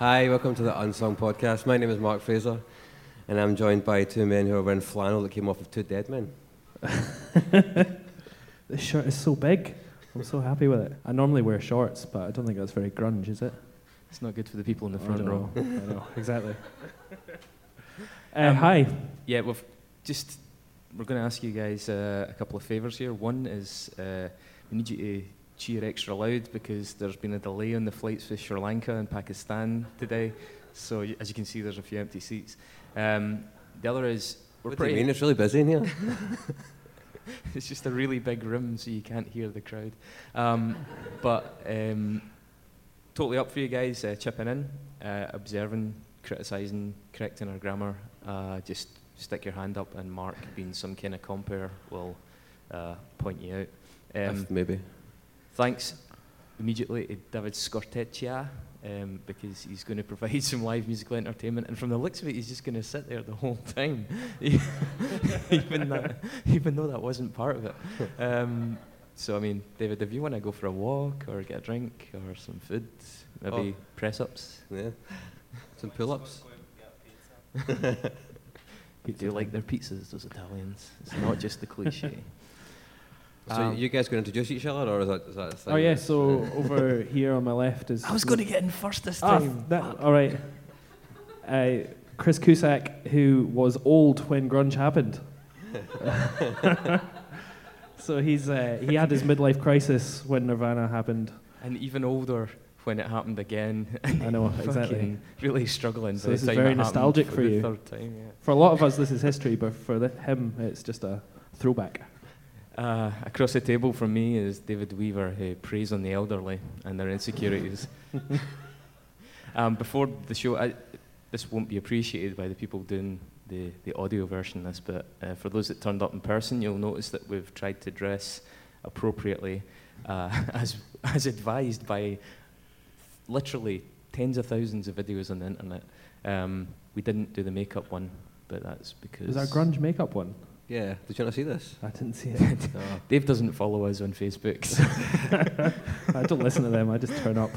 Hi, welcome to the Unsung Podcast. My name is Mark Fraser, and I'm joined by two men who are wearing flannel that came off of two dead men. This shirt is so big. I'm so happy with it. I normally wear shorts, but I don't think that's very grunge, is it? It's not good for the people in the front row. I know, exactly. Hi. Yeah, we're going to ask you guys a couple of favours here. One is we need you to cheer extra loud because there's been a delay on the flights to Sri Lanka and Pakistan today. So as you can see, there's a few empty seats. The other is... What do you mean? It's really busy in here. It's just a really big room, so you can't hear the crowd. Totally up for you guys, chipping in, observing, criticising, correcting our grammar. Just stick your hand up, and Mark, being some kind of compere, will point you out. Maybe. Thanks immediately to David Scortecchia, because he's going to provide some live musical entertainment. And from the looks of it, he's just going to sit there the whole time, even though that wasn't part of it. David, if you want to go for a walk or get a drink or some food, maybe press-ups. Yeah, some pull-ups. They like their pizzas, those Italians. It's not just the cliche. So you guys going to introduce each other, or is that a thing? Oh yeah, so over here on my left is... I was going to get in first this time. All right. Chris Cusack, who was old when grunge happened. So he had his midlife crisis when Nirvana happened. And even older when it happened again. I know, exactly. Really struggling. So this is very nostalgic for you. Third time, yeah. For a lot of us, this is history, but for him, it's just a throwback. Across the table from me is David Weaver, who preys on the elderly and their insecurities. Before the show, this won't be appreciated by the people doing the audio version of this, but for those that turned up in person, you'll notice that we've tried to dress appropriately, as advised by literally tens of thousands of videos on the internet. We didn't do the makeup one, but that's because... It was our grunge makeup one. Yeah, did you not see this? I didn't see it. Oh. Dave doesn't follow us on Facebook. So I don't listen to them, I just turn up.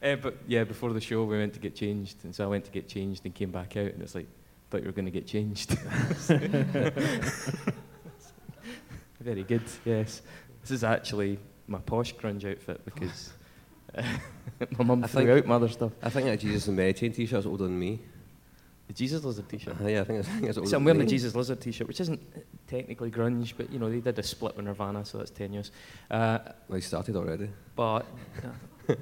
But yeah, before the show we went to get changed, and so I went to get changed and came back out, and it's like, thought you were going to get changed. Very good, yes. This is actually my posh grunge outfit, because my mum threw out my other stuff. I think that Jesus and Mary Chain t-shirt's older than me. The Jesus Lizard t-shirt. Yeah, I think it's older. So I'm wearing the Jesus Lizard t-shirt, which isn't technically grunge, but you know they did a split with Nirvana, so that's 10 years. They started already. But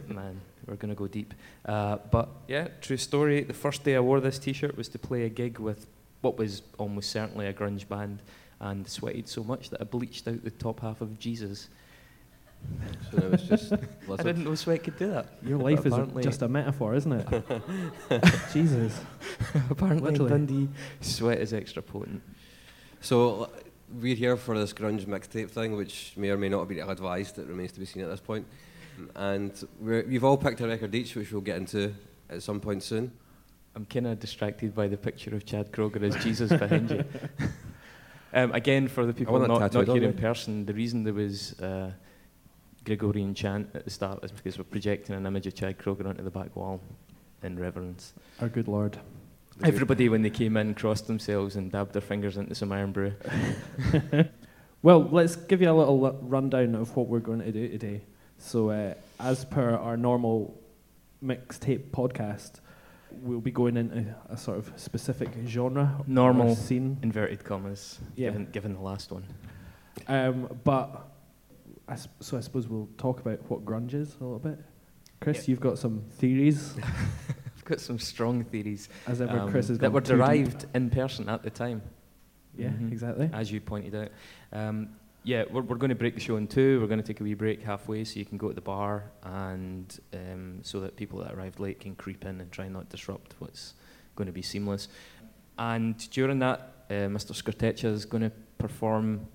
man, we're gonna go deep. But yeah, true story. The first day I wore this t-shirt was to play a gig with what was almost certainly a grunge band, and sweated so much that I bleached out the top half of Jesus. So it was just I didn't know sweat could do that. Your life is just a metaphor, isn't it? Jesus. Apparently in Dundee, sweat is extra potent. So we're here for this grunge mixtape thing, which may or may not have been advised. It remains to be seen at this point. And you've all picked a record each, which we'll get into at some point soon. I'm kind of distracted by the picture of Chad Kroeger as Jesus behind you. Again, for the people not here in person, the reason there was... Gregorian chant at the start is because we're projecting an image of Chad Kroeger onto the back wall in reverence. Our good Lord. Everybody, when they came in, crossed themselves and dabbed their fingers into some iron brew. Well, let's give you a little rundown of what we're going to do today. So, as per our normal mixtape podcast, we'll be going into a sort of specific genre. Normal, scene. Inverted commas, yeah. given the last one. But... So I suppose we'll talk about what grunge is a little bit. Chris, You've got some theories. I've got some strong theories. As ever, Chris has got that were derived in person at the time. Yeah, exactly. As you pointed out. We're going to break the show in two. We're going to take a wee break halfway so you can go to the bar and so that people that arrived late can creep in and try not to disrupt what's going to be seamless. And during that, Mr. Scortecchia is going to perform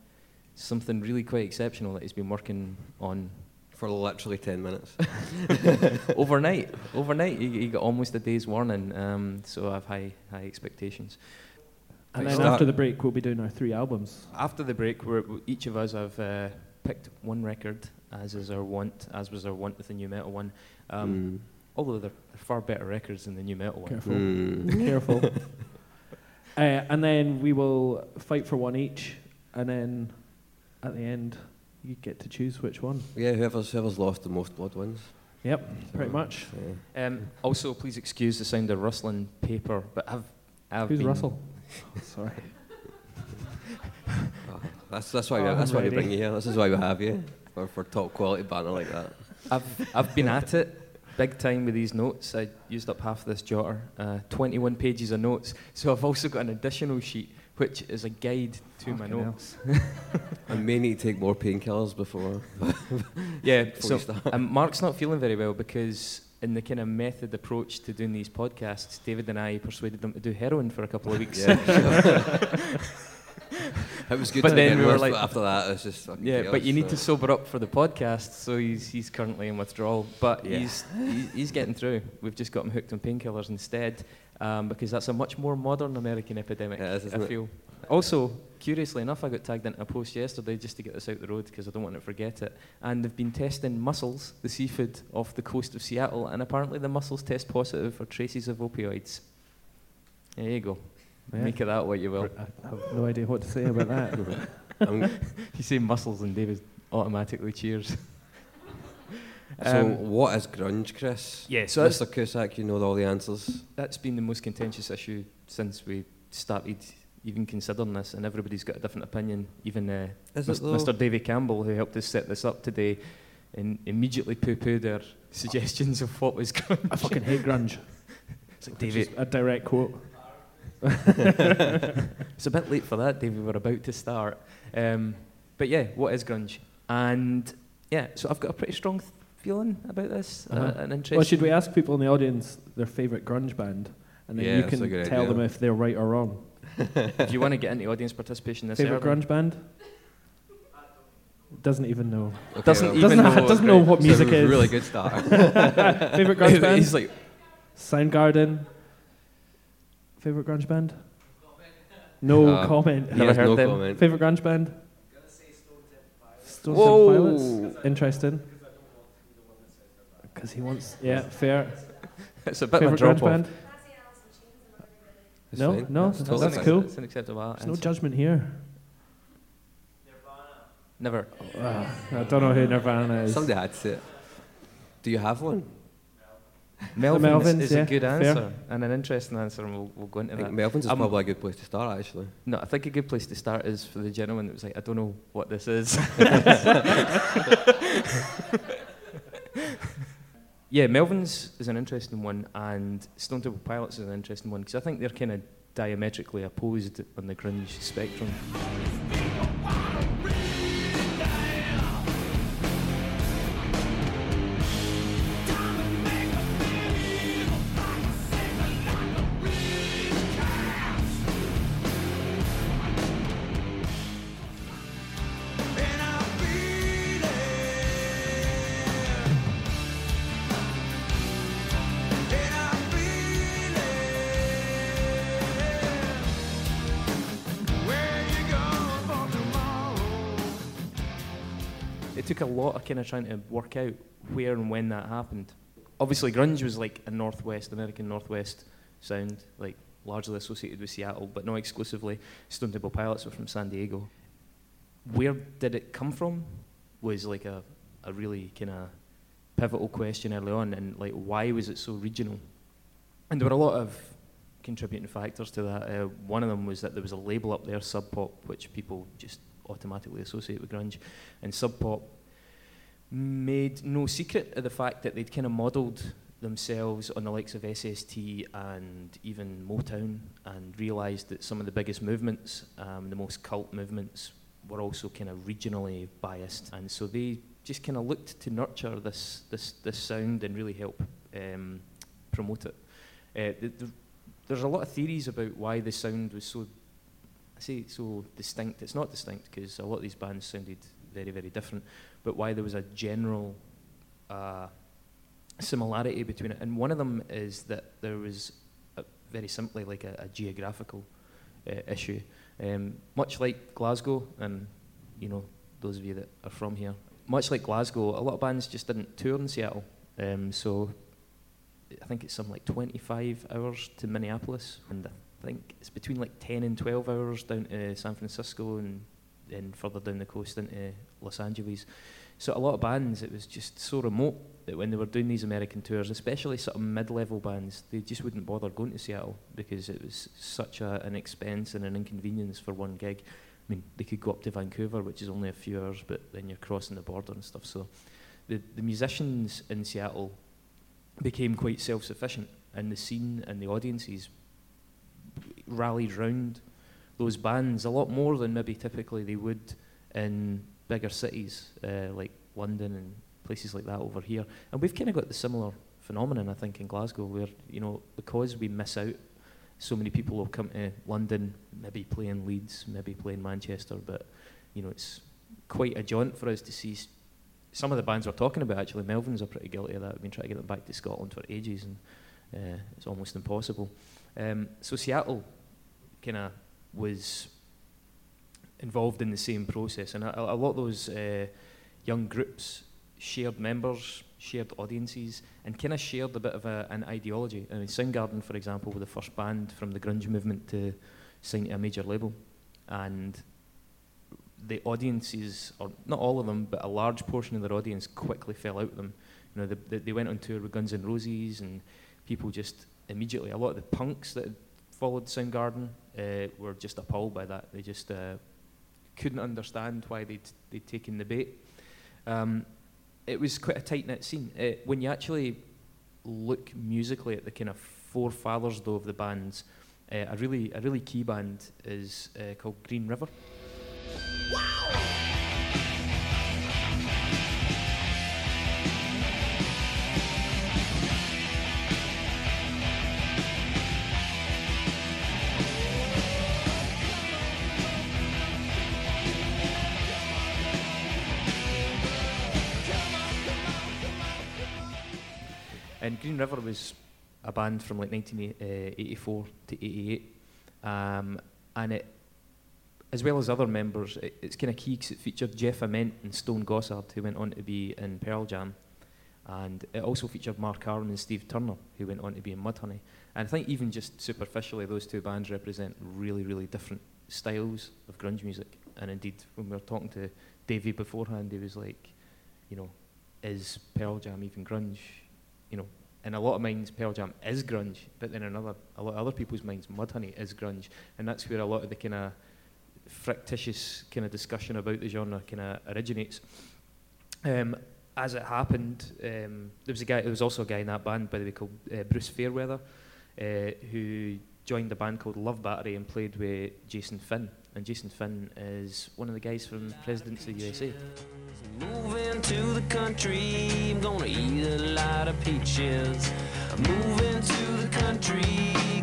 something really quite exceptional that he's been working on for literally 10 minutes. Overnight, he got almost a day's warning, so I have high expectations. And then after the break, we'll be doing our three albums. After the break, each of us have picked one record, as was our want with the new metal one. although they're far better records than the new metal one. Careful. Careful. And then we will fight for one each, and then at the end you get to choose which one. Yeah, whoever's lost the most blood wins. Yep, so pretty much. Yeah. Also, please excuse the sound of rustling paper, but Who's Russell? Oh, sorry. That's why we bring you here. This is why we have you for top quality banter like that. I've been at it big time with these notes. I used up half this jotter, 21 pages of notes. So I've also got an additional sheet, which is a guide to my notes. I may need to take more painkillers before you start. Mark's not feeling very well because in the kind of method approach to doing these podcasts, David and I persuaded them to do heroin for a couple of weeks. It was good, but then we were like, after that, it's just chaos, but you need to sober up for the podcast, so he's currently in withdrawal, but he's getting through. We've just got him hooked on painkillers instead, because that's a much more modern American epidemic, I feel. Also, curiously enough, I got tagged into a post yesterday just to get this out the road because I don't want to forget it. And they've been testing mussels, the seafood off the coast of Seattle, and apparently the mussels test positive for traces of opioids. There you go. Yeah. Make of that what you will. I have no idea what to say about that. You say muscles and David automatically cheers. So what is grunge, Chris? Yeah, so Mr. Cusack, you know all the answers. That's been the most contentious issue since we started even considering this, and everybody's got a different opinion. Even Mr. Davy Campbell, who helped us set this up today, and immediately poo-pooed their suggestions of what was grunge. I fucking hate grunge. It's like Davy. A direct quote. It's a bit late for that, Dave. We were about to start. But yeah, what is grunge? And yeah, so I've got a pretty strong feeling about this. Well, should we ask people in the audience their favourite grunge band? And then you can tell them if they're right or wrong. Do you want to get into audience participation this year? Favourite grunge band? Doesn't even know. Okay, doesn't know what music is. Really good start. Favourite grunge band? He's like Soundgarden. Favorite grunge band? No comment. Never heard them. Comment. Favorite grunge band? I'm gonna say Stone Temple Pilots. Interesting. Because he wants. Yeah, fair. It's a bit favorite of a grunge band. No, that's cool. It's an acceptable answer. There's no judgment here. Nirvana. Never. I don't know who Nirvana is. Somebody had to say it. Do you have one? Melvins is a good answer and an interesting answer, and we'll go into that. I think Melvins is probably a good place to start, actually. No, I think a good place to start is for the gentleman that was like, I don't know what this is. Yeah, Melvins is an interesting one, and Stone Temple Pilots is an interesting one, because I think they're kind of diametrically opposed on the grunge spectrum. A lot of kind of trying to work out where and when that happened. Obviously, grunge was like a American Northwest sound, like largely associated with Seattle, but not exclusively. Stone Temple Pilots were from San Diego. Where did it come from was like a really kind of pivotal question early on, and like why was it so regional? And there were a lot of contributing factors to that. One of them was that there was a label up there, Sub Pop, which people just automatically associate with grunge, and Sub Pop made no secret of the fact that they'd kind of modelled themselves on the likes of SST and even Motown, and realised that some of the biggest movements, the most cult movements, were also kind of regionally biased. And so they just kind of looked to nurture this sound and really help promote it. There's a lot of theories about why the sound was so distinct. It's not distinct, because a lot of these bands sounded very, very different, but why there was a general similarity between it. And one of them is that there was very simply like a geographical issue. Much like Glasgow, and you know, those of you that are from here, much like Glasgow, a lot of bands just didn't tour in Seattle. So I think it's something like 25 hours to Minneapolis, and I think it's between like 10 and 12 hours down to San Francisco, and further down the coast into Los Angeles. So a lot of bands, it was just so remote that when they were doing these American tours, especially sort of mid-level bands, they just wouldn't bother going to Seattle because it was such an expense and an inconvenience for one gig. I mean, they could go up to Vancouver, which is only a few hours, but then you're crossing the border and stuff. So the musicians in Seattle became quite self-sufficient, and the scene and the audiences rallied round those bands a lot more than maybe typically they would in bigger cities like London and places like that over here. And we've kind of got the similar phenomenon, I think, in Glasgow, where, you know, because we miss out, so many people will come to London, maybe play in Leeds, maybe play in Manchester, but, you know, it's quite a jaunt for us to see some of the bands we're talking about. Actually, Melvins are pretty guilty of that. We've been trying to get them back to Scotland for ages, and it's almost impossible. So Seattle kind of was involved in the same process, and a lot of those young groups shared members, shared audiences, and kind of shared a bit of an ideology. I mean, Soundgarden, for example, were the first band from the grunge movement to sign to a major label, and the audiences, or not all of them, but a large portion of their audience quickly fell out of them. You know, they went on tour with Guns N' Roses, and people just immediately, a lot of the punks that had followed Soundgarden were just appalled by that. They just couldn't understand why they'd taken the bait. It was quite a tight-knit scene. When you actually look musically at the kind of forefathers, though, of the bands, a really key band is called Green River. Wow! And Green River was a band from like 1984 to 88, and it, as well as other members, it's kind of key because it featured Jeff Ament and Stone Gossard, who went on to be in Pearl Jam, and it also featured Mark Arm and Steve Turner, who went on to be in Mudhoney. And I think even just superficially, those two bands represent really, really different styles of grunge music. And indeed, when we were talking to Davey beforehand, he was like, you know, is Pearl Jam even grunge? You know, in a lot of minds, Pearl Jam is grunge, but then in a lot of other people's minds, Mudhoney is grunge, and that's where a lot of the kind of frictitious kind of discussion about the genre kind of originates. As it happened, there was a guy. There was also a guy in that band, by the way, called Bruce Fairweather, who joined a band called Love Battery and played with Jason Finn. And Jason Finn is one of the guys from Presidents of the USA. Moving to the country, I'm gonna eat a lot of peaches. Moving to the country,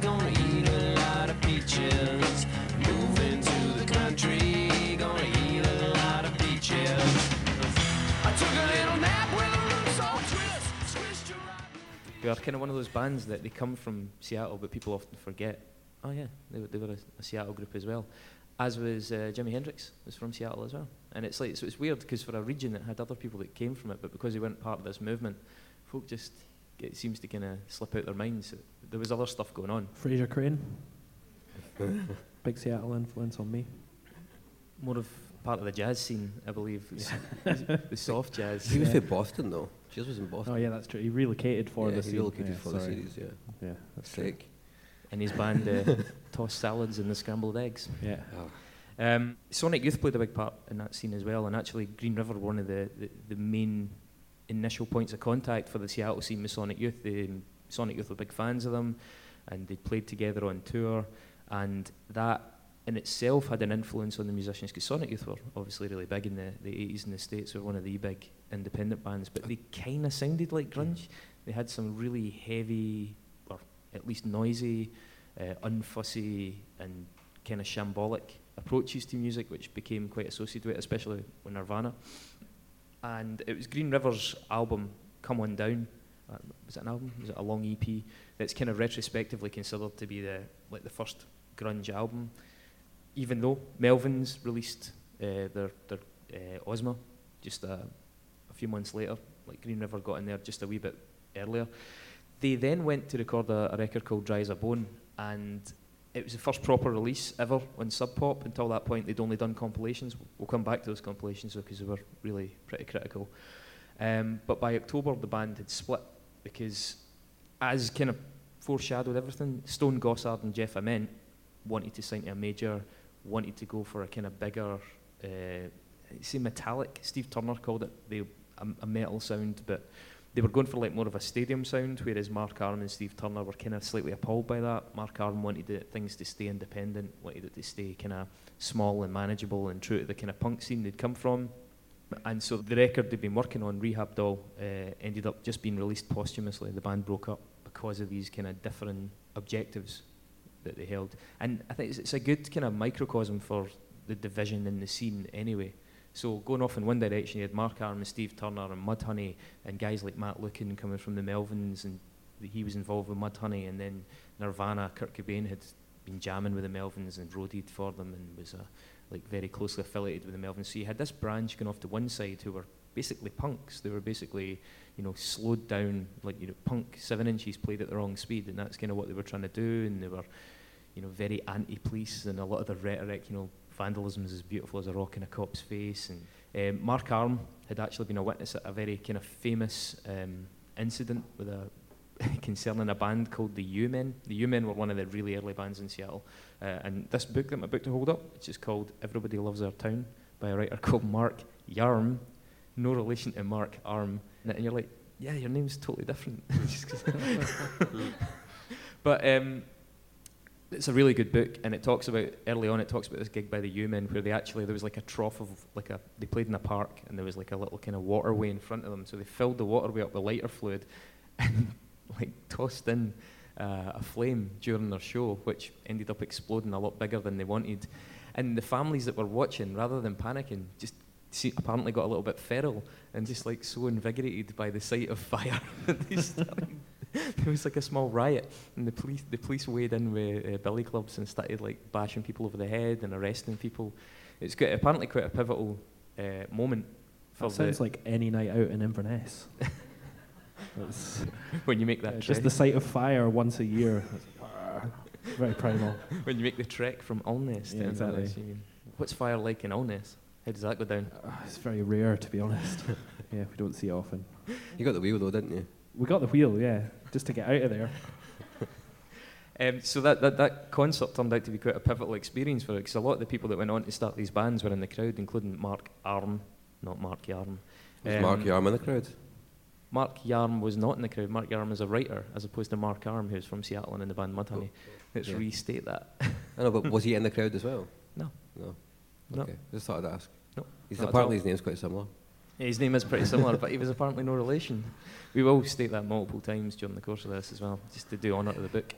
gonna eat a lot of peaches. Moving to the country, gonna eat a lot of peaches. I took a little nap with a loose old twist. Twist your right. They're kind of one of those bands that they come from Seattle, but people often forget. Oh yeah, they were a Seattle group as well. As was Jimi Hendrix, was from Seattle as well. And it's like, so it's weird because for a region that had other people that came from it, but because they weren't part of this movement, folk just, it seems to kind of slip out their minds. There was other stuff going on. Fraser Crane. Big Seattle influence on me. More of part of the jazz scene, I believe. The soft jazz. He was from Boston, though. Cheers was in Boston. Oh, yeah, that's true. He relocated for the series. He relocated for the series, yeah. Yeah, that's sick. And his band tossed salads and the scrambled eggs. Yeah. Oh. Sonic Youth played a big part in that scene as well, and actually Green River were one of the main initial points of contact for the Seattle scene with Sonic Youth. Sonic Youth were big fans of them, and they played together on tour, and that in itself had an influence on the musicians, because Sonic Youth were obviously really big in the 80s in the States, were one of the big independent bands, but they kind of sounded like grunge. They had some really heavy, at least noisy, unfussy, and kind of shambolic approaches to music, which became quite associated with it, especially with Nirvana. And it was Green River's album, Come On Down, was it an album? Was it a long EP? That's kind of retrospectively considered to be the first grunge album, even though Melvins released their Ozma just a few months later. Like Green River got in there just a wee bit earlier. They then went to record a record called Dry as a Bone, and it was the first proper release ever on Sub Pop. Until that point, they'd only done compilations. We'll come back to those compilations, though, because they were really pretty critical. But by October, the band had split, because, as kind of foreshadowed everything, Stone Gossard and Jeff Ament wanted to sign to a major, wanted to go for a kind of bigger, say metallic. Steve Turner called it a metal sound, but they were going for like more of a stadium sound, whereas Mark Arm and Steve Turner were kind of slightly appalled by that. Mark Arm wanted things to stay independent, wanted it to stay kind of small and manageable and true to the kind of punk scene they'd come from. And so the record they'd been working on, Rehab Doll, ended up just being released posthumously. The band broke up because of these kind of different objectives that they held. And I think it's a good kind of microcosm for the division in the scene anyway. So going off in one direction, you had Mark Arm and Steve Turner and Mudhoney, and guys like Matt Lukin coming from the Melvins, and he was involved with Mudhoney, and then Nirvana, Kurt Cobain had been jamming with the Melvins and roadied for them and was like very closely affiliated with the Melvins. So you had this branch going off to one side who were basically punks. They were basically, you know, slowed down, like, you know, punk 7 inches played at the wrong speed, and that's kind of what they were trying to do. And they were, you know, very anti-police, and a lot of the rhetoric, you know, vandalism is as beautiful as a rock in a cop's face. And Mark Arm had actually been a witness at a very kind of famous incident with concerning a band called the U-Men. The U-Men were one of the really early bands in Seattle. And this book that I'm about to hold up, which is called Everybody Loves Our Town, by a writer called Mark Yarm, no relation to Mark Arm. And you're like, yeah, your name's totally different. But it's a really good book, and it talks about, early on, it talks about this gig by the U-Men where they actually, there was like a trough of, like they played in a park, and there was like a little kind of waterway in front of them, so they filled the waterway up with lighter fluid and like tossed in a flame during their show, which ended up exploding a lot bigger than they wanted. And the families that were watching, rather than panicking, just apparently got a little bit feral and just like so invigorated by the sight of fire that they started. There was like a small riot, and the police weighed in with billy clubs and started like bashing people over the head and arresting people. It's got apparently quite a pivotal moment. That sounds like any night out in Inverness. When you make that trek. Just the sight of fire once a year. Very primal. When you make the trek from Allness to Inverness. Exactly. What's fire like in Allness? How does that go down? It's very rare, to be honest. Yeah, we don't see it often. You got the wheel though, didn't you? We got the wheel, yeah, just to get out of there. So that concert turned out to be quite a pivotal experience for it, because a lot of the people that went on to start these bands were in the crowd, including Mark Arm, not Mark Yarm. Was Mark Yarm in the crowd? Mark Yarm was not in the crowd. Mark Yarm is a writer, as opposed to Mark Arm, who's from Seattle and in the band Mudhoney. Let's restate that. I know, but was he in the crowd as well? No. Okay, just thought I'd ask. No. Apparently his name's quite similar. His name is pretty similar, but he was apparently no relation. We will state that multiple times during the course of this as well, just to do honour to the book.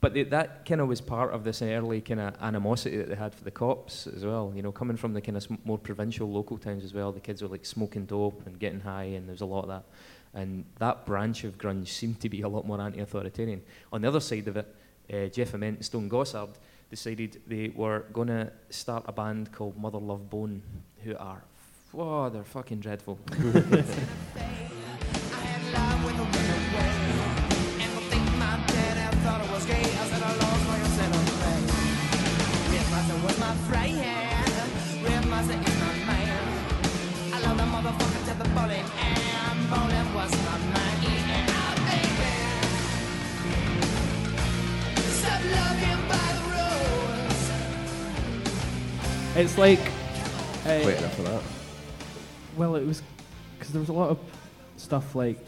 But that kind of was part of this early kind of animosity that they had for the cops as well. You know, coming from the kind of more provincial local towns as well, the kids were like smoking dope and getting high, and there was a lot of that. And that branch of grunge seemed to be a lot more anti-authoritarian. On the other side of it, Jeff Ament and Stone Gossard decided they were going to start a band called Mother Love Bone, who are... Whoa, they're fucking dreadful. It's like... Wait enough for that. Well, it was because there was a lot of stuff like,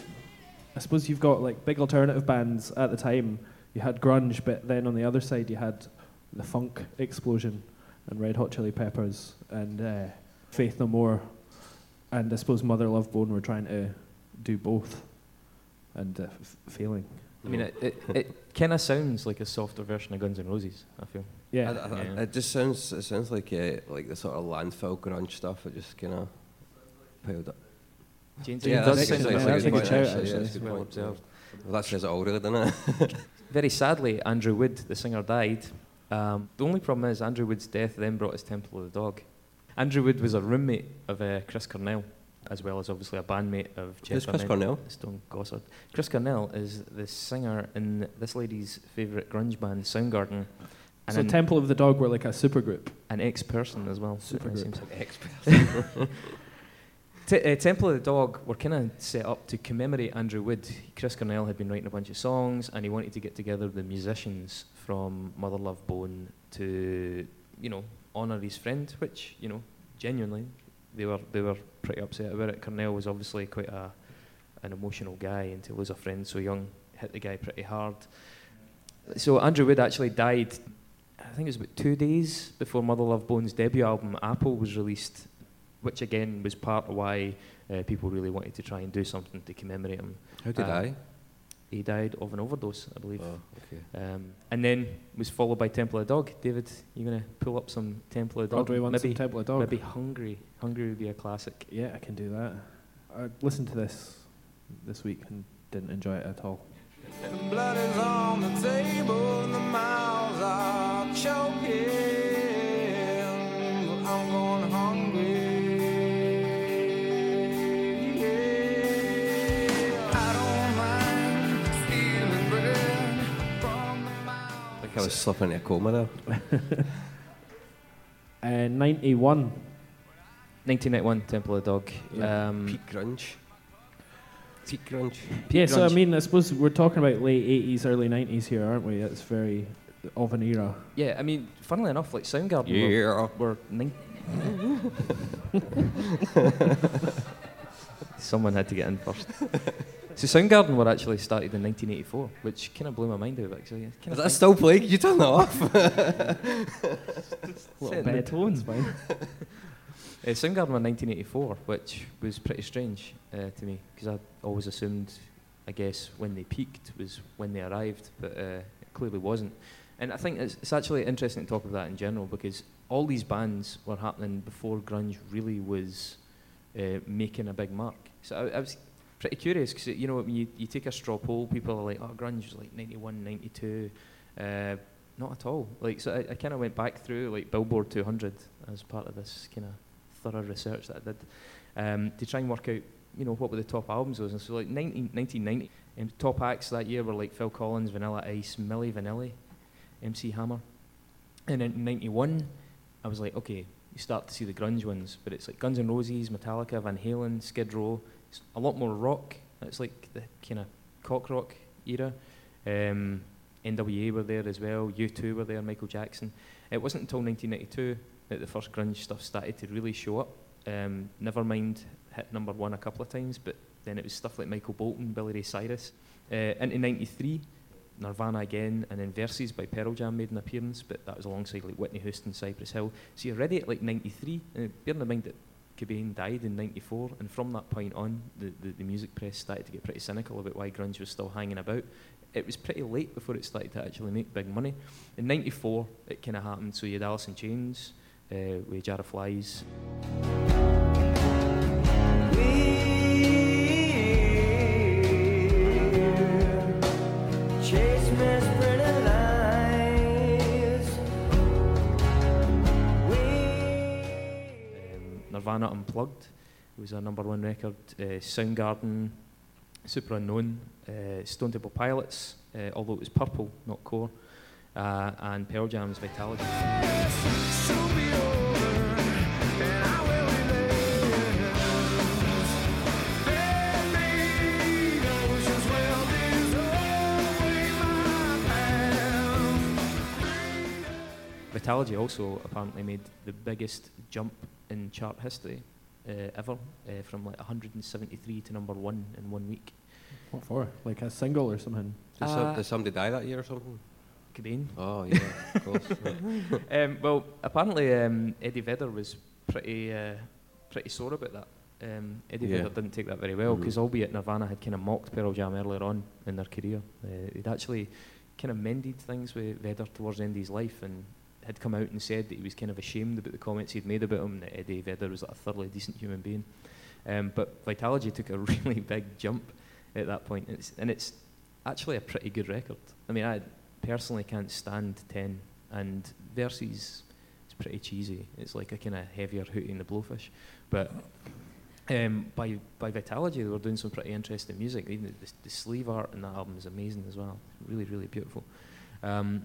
I suppose you've got like big alternative bands at the time. You had grunge, but then on the other side you had the funk explosion and Red Hot Chili Peppers and Faith No More, and I suppose Mother Love Bone were trying to do both and failing. I mean, it kind of sounds like a softer version of Guns N' Roses, I feel. Yeah, it just sounds like the sort of landfill grunge stuff. It just kind of. That's a good shout, actually. Well observed. Well, that says it all, really, doesn't it? Very sadly, Andrew Wood, the singer, died. The only problem is Andrew Wood's death then brought us Temple of the Dog. Andrew Wood was a roommate of Chris Cornell. as well as obviously a bandmate of Jeff Ament. Who's Chris Cornell? Stone Gossard. Chris Cornell is the singer in this lady's favourite grunge band, Soundgarden. And so Temple of the Dog were like a supergroup. An ex-person as well. Supergroup. Ex-person. Temple of the Dog were kind of set up to commemorate Andrew Wood. Chris Cornell had been writing a bunch of songs, and he wanted to get together the musicians from Mother Love Bone to, you know, honour his friend, which, you know, genuinely, they were pretty upset about it. Cornell was obviously quite an emotional guy, and to lose a friend so young hit the guy pretty hard. So Andrew Wood actually died, I think it was about 2 days before Mother Love Bone's debut album, Apple, was released, which again was part of why people really wanted to try and do something to commemorate him. How did he die? He died of an overdose, I believe. Oh, okay. And then was followed by Temple of the Dog. David, you going to pull up some Temple of the Dog? Maybe Temple of the Dog. Maybe Hungry. Hungry would be a classic. Yeah, I can do that. I listened to this week and didn't enjoy it at all. The blood is on the table and the mouths are choking. I'm going hungry. I was slipping into a coma now. 1991, Temple of the Dog. Yeah. Peak grunge. Yeah, so I mean, I suppose we're talking about late 80s, early 90s here, aren't we? It's very of an era. Yeah, I mean, funnily enough, like Soundgarden were someone had to get in first. So Soundgarden were actually started in 1984, which kind of blew my mind out, actually. Is that still playing? Can you turn that off? Setting the tones, man. Soundgarden were 1984, which was pretty strange to me, because I always assumed, I guess, when they peaked was when they arrived, but it clearly wasn't. And I think it's actually interesting to talk about that in general, because all these bands were happening before grunge really was making a big mark. So I was pretty curious, because, you know, when you take a straw poll, people are like, oh, grunge was like 91, 92. Not at all. Like, so I kind of went back through like Billboard 200 as part of this kind of thorough research that I did to try and work out, you know, what were the top albums was. And so like 1990, and top acts that year were like Phil Collins, Vanilla Ice, Milli Vanilli, MC Hammer. And in 91, I was like, okay, you start to see the grunge ones, but it's like Guns N' Roses, Metallica, Van Halen, Skid Row. A lot more rock. It's like the kind of cock rock era. NWA were there as well. U2 were there. Michael Jackson. It wasn't until 1992 that the first grunge stuff started to really show up. Nevermind hit number one a couple of times, but then it was stuff like Michael Bolton, Billy Ray Cyrus. Into 93, Nirvana again, and then Versus by Pearl Jam made an appearance, but that was alongside like Whitney Houston, Cypress Hill. So you're already at like 93, and bear in mind that Cobain died in 94, and from that point on the music press started to get pretty cynical about why grunge was still hanging about. It was pretty late before it started to actually make big money. In 94 it kind of happened, so you had Alice in Chains with Jar of Flies. Nirvana Unplugged, it was our number one record. Soundgarden, Super Unknown, Stone Temple Pilots, although it was purple, not core, and Pearl Jam's Vitalogy. Vitalogy also apparently made the biggest jump in chart history ever, from like 173 to number one in 1 week. What for? Like a single or something? Did somebody die that year or something? Cobain. Oh yeah, of course. Yeah. Well, apparently Eddie Vedder was pretty sore about that. Eddie Vedder didn't take that very well, because albeit Nirvana had kind of mocked Pearl Jam earlier on in their career, he'd actually kind of mended things with Vedder towards the end of his life, and had come out and said that he was kind of ashamed about the comments he'd made about him, that Eddie Vedder was like a thoroughly decent human being. But Vitalogy took a really big jump at that point, and it's actually a pretty good record. I mean, I personally can't stand 10, and Versus is pretty cheesy. It's like a kind of heavier Hootie and the Blowfish, but By Vitalogy, they were doing some pretty interesting music. Even the sleeve art in that album is amazing as well. Really, really beautiful. And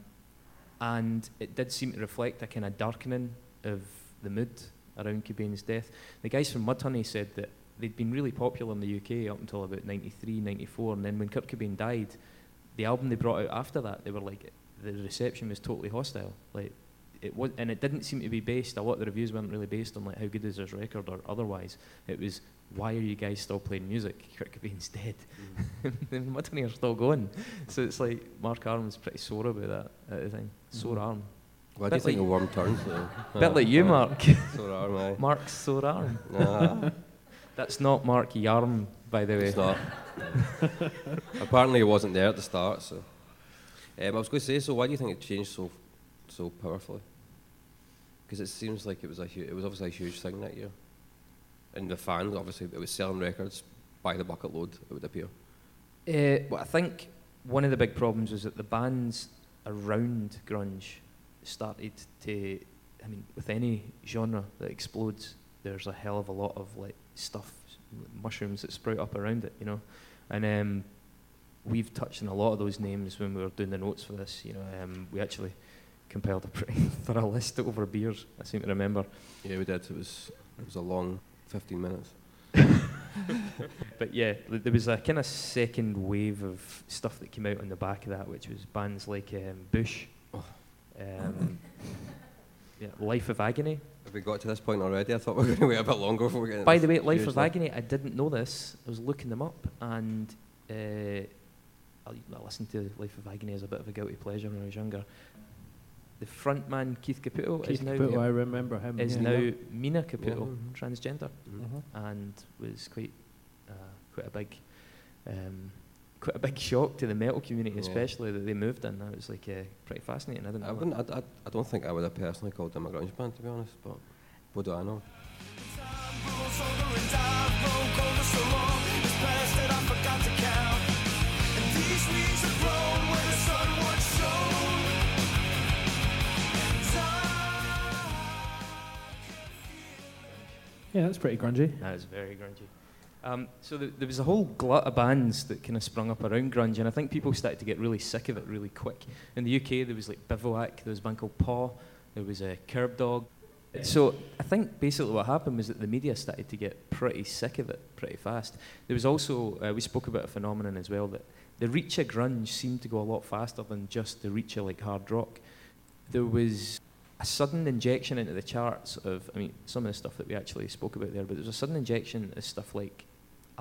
it did seem to reflect a kind of darkening of the mood around Cobain's death. The guys from Mudhoney said that they'd been really popular in the UK up until about 93, 94, and then when Kurt Cobain died, the album they brought out after that, they were like, the reception was totally hostile. Like, it was, and it didn't seem to be based, a lot of the reviews weren't really based on like how good is this record or otherwise. It was, why are you guys still playing music? Kurt Cobain's dead. Mm. Mudhoney are still going. So it's like, Mark Arm was pretty sore about that, I think. Sore Arm. Why do you think a warm turn? Bit like you, Mark. Sore Arm, aye. Mark's Sore Arm. Nah. That's not Mark Yarm, by the way. It's not. Apparently he wasn't there at the start, so. I was going to say, so why do you think it changed so powerfully? Because it seems like it was obviously a huge thing that year. And the fans, obviously, it was selling records by the bucket load, it would appear. Well, I think one of the big problems was that the bands around grunge started to, I mean, with any genre that explodes, there's a hell of a lot of like stuff, mushrooms that sprout up around it, you know? And we've touched on a lot of those names when we were doing the notes for this, you know. We actually compiled a pretty thorough list over beers, I seem to remember. Yeah, we did. It was a long 15 minutes. But yeah, there was a kind of second wave of stuff that came out on the back of that, which was bands like Bush, yeah, Life of Agony. Have we got to this point already? I thought we were going to wait a bit longer before we get. By the way, Life of Agony, I didn't know this. I was looking them up, and I listened to Life of Agony as a bit of a guilty pleasure when I was younger. The frontman Keith Caputo is now Mina Caputo, transgender, and was quite a big shock to the metal community, especially that they moved in. That was like pretty fascinating. I don't think I would have personally called them a grunge band, to be honest. But what do I know? Yeah, that's pretty grungy. That is very grungy. So there was a whole glut of bands that kind of sprung up around grunge, and I think people started to get really sick of it really quick. In the UK, there was like Bivouac, there was a band called Paw, there was a Curb Dog. So I think basically what happened was that the media started to get pretty sick of it pretty fast. There was also, we spoke about a phenomenon as well, that the reach of grunge seemed to go a lot faster than just the reach of like hard rock. There was a sudden injection into the charts of, I mean, some of the stuff that we actually spoke about there, but there was a sudden injection of stuff like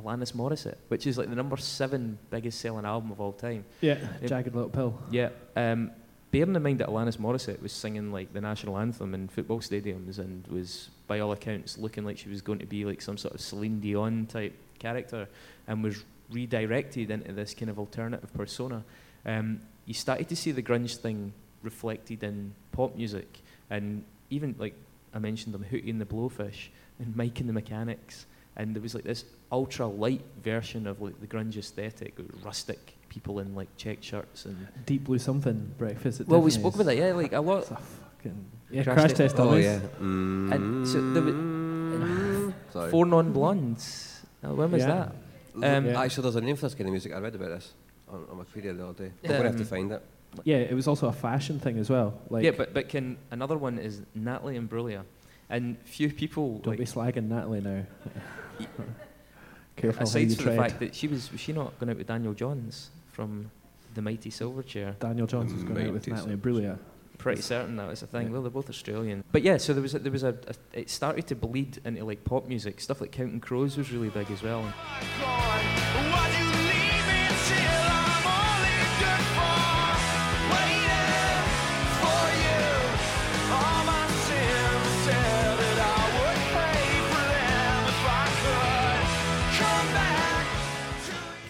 Alanis Morissette, which is like the number 7 biggest selling album of all time. Yeah, Jagged Little Pill. Yeah. Bearing in mind that Alanis Morissette was singing like the national anthem in football stadiums and was, by all accounts, looking like she was going to be like some sort of Celine Dion type character and was redirected into this kind of alternative persona, you started to see the grunge thing reflected in pop music. And even, like I mentioned them, Hootie and the Blowfish and Mike and the Mechanics. And there was like this ultra light version of like the grunge aesthetic, rustic people in like check shirts and Deep Blue Something breakfast. Well, we spoke about that, yeah, like a lot. It's a fucking crash test. Oh yeah. And so there was Four Non-Blondes. When was that? Actually, there's a name for this kind of music. I read about this on Wikipedia the other day. I'm gonna have to find it. Yeah, it was also a fashion thing as well. Like another one is Natalie Imbruglia, and few people don't be slagging Natalie now. Careful aside from the fact that was she not going out with Daniel Johns from the Mighty Silverchair? Daniel Johns was going out with Natalie Imbruglia. Pretty certain that was a thing. Yeah. Well, they're both Australian. But yeah, so there was a it started to bleed into like pop music. Stuff like Counting Crows was really big as well.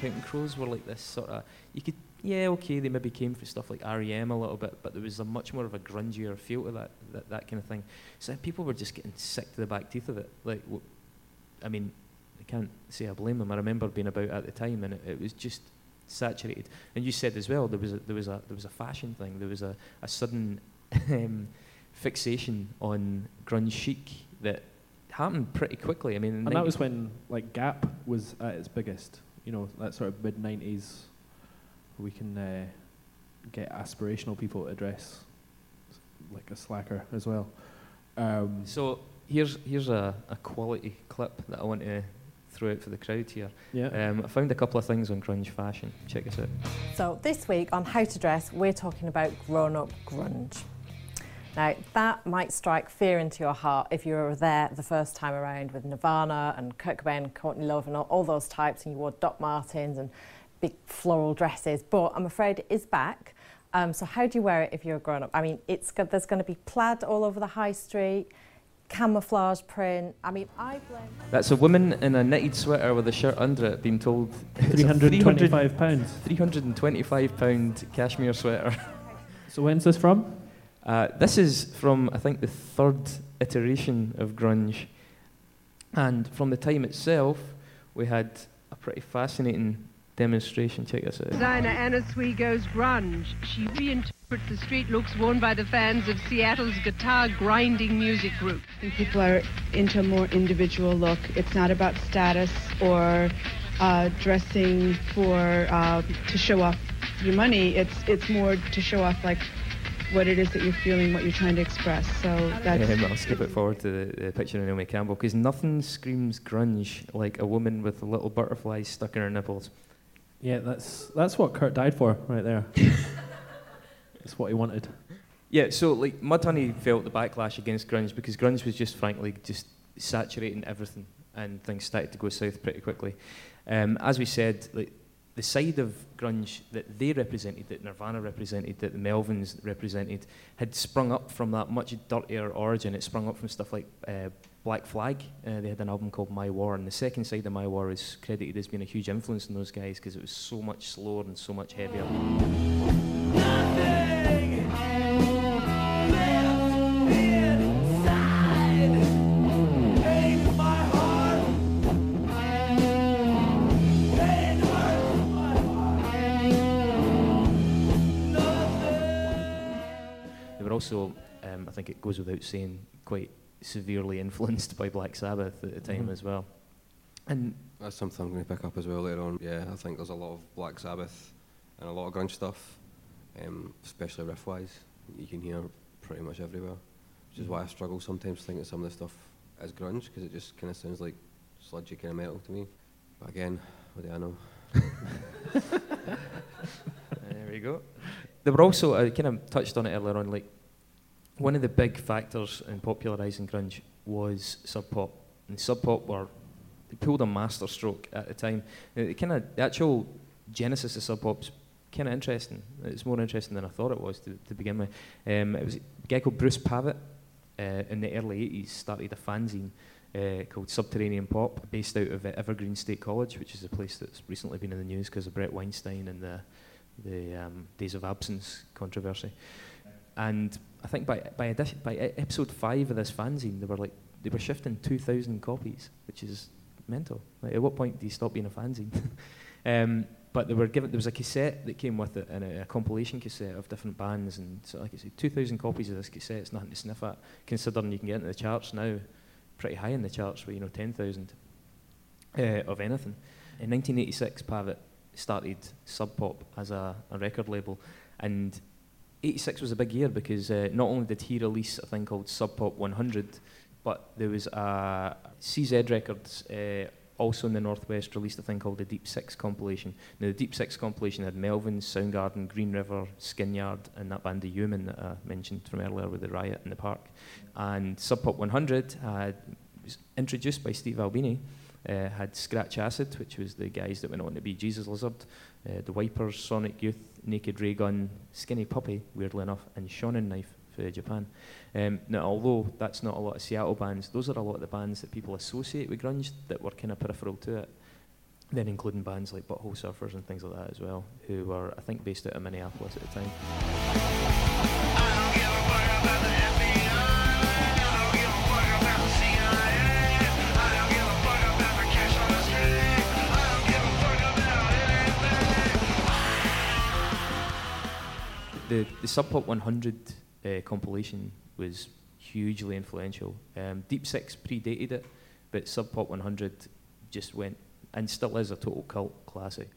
Counting Crows were like this sort of, they maybe came for stuff like R.E.M. a little bit, but there was a much more of a grungier feel to that kind of thing. So people were just getting sick to the back teeth of it. Like, I mean, I can't say I blame them. I remember being about at the time, and it was just saturated. And you said as well, there was a fashion thing. There was a sudden fixation on grunge chic that happened pretty quickly. I mean, and that was when like Gap was at its biggest. You know, that sort of mid-90s. We can get aspirational people to dress like a slacker as well. So here's a quality clip that I want to throw out for the crowd here. Yeah. I found a couple of things on grunge fashion. Check this out. So this week on How to Dress, we're talking about grown-up grunge. Now, that might strike fear into your heart if you were there the first time around with Nirvana and Kurt Cobain, Courtney Love and all those types, and you wore Doc Martens and big floral dresses, but I'm afraid it is back. So how do you wear it if you're a grown-up? I mean, there's going to be plaid all over the high street, camouflage print. I mean, I blame... That's a woman in a knitted sweater with a shirt under it being told... £325. £325 cashmere sweater. So when's this from? This is from, I think, the third iteration of grunge. And from the time itself, we had a pretty fascinating... demonstration. Check this out. Designer Anna Sui goes grunge. She reinterprets the street looks worn by the fans of Seattle's guitar-grinding music group. And people are into a more individual look. It's not about status or dressing for to show off your money. It's more to show off like what it is that you're feeling, what you're trying to express. So that's... I'll skip it forward to the picture of Naomi Campbell, because nothing screams grunge like a woman with little butterflies stuck in her nipples. Yeah, that's what Kurt died for, right there. That's what he wanted. Yeah, so like Mudhoney felt the backlash against grunge because grunge was just frankly just saturating everything, and things started to go south pretty quickly. As we said, like the side of grunge that they represented, that Nirvana represented, that the Melvins represented, had sprung up from that much dirtier origin. It sprung up from stuff like Black Flag. They had an album called My War, and the second side of My War is credited as being a huge influence on those guys because it was so much slower and so much heavier. They were also, I think it goes without saying, quite severely influenced by Black Sabbath at the time as well. And that's something I'm going to pick up as well later on. Yeah, I think there's a lot of Black Sabbath and a lot of grunge stuff, especially riff-wise. You can hear pretty much everywhere, which is why I struggle sometimes thinking some of the stuff is grunge, because it just kind of sounds like sludgy kind of metal to me. But again, what do I know? There we go. There were also, I kind of touched on it earlier on, like, one of the big factors in popularising grunge was Sub Pop. And Sub Pop pulled a masterstroke at the time. The actual genesis of Sub Pop's kind of interesting. It's more interesting than I thought it was to begin with. It was a guy called Bruce Pavitt in the early 80s started a fanzine called Subterranean Pop, based out of Evergreen State College, which is a place that's recently been in the news because of Brett Weinstein and the Days of Absence controversy. And I think by episode 5 of this fanzine, they were shifting 2,000 copies, which is mental. Like, at what point do you stop being a fanzine? But they were given, there was a cassette that came with it, and a compilation cassette of different bands, and so like I said, 2,000 copies of this cassette. It's nothing to sniff at, considering you can get into the charts now, pretty high in the charts with 10,000 of anything. In 1986, Pavitt started Sub Pop as a record label, and 86 was a big year because not only did he release a thing called Sub Pop 100, but there was a CZ Records, also in the Northwest, released a thing called the Deep Six compilation. Now, the Deep Six compilation had Melvins, Soundgarden, Green River, Skinyard, and that band the U-Men that I mentioned from earlier with the riot in the park. And Sub Pop 100 was introduced by Steve Albini, had Scratch Acid, which was the guys that went on to be Jesus Lizard, The Wipers, Sonic Youth, Naked Ray Gun, Skinny Puppy, weirdly enough, and Shonen Knife for Japan. Now, although that's not a lot of Seattle bands, those are a lot of the bands that people associate with grunge that were kind of peripheral to it, then including bands like Butthole Surfers and things like that as well, who were, I think, based out of Minneapolis at the time. I don't give a fuck about the FBI. I don't give a fuck about the CIA. I don't give a fuck about the cash on the street. The Sub Pop 100 compilation was hugely influential. Deep Six predated it, but Sub Pop 100 just went, and still is, a total cult classic.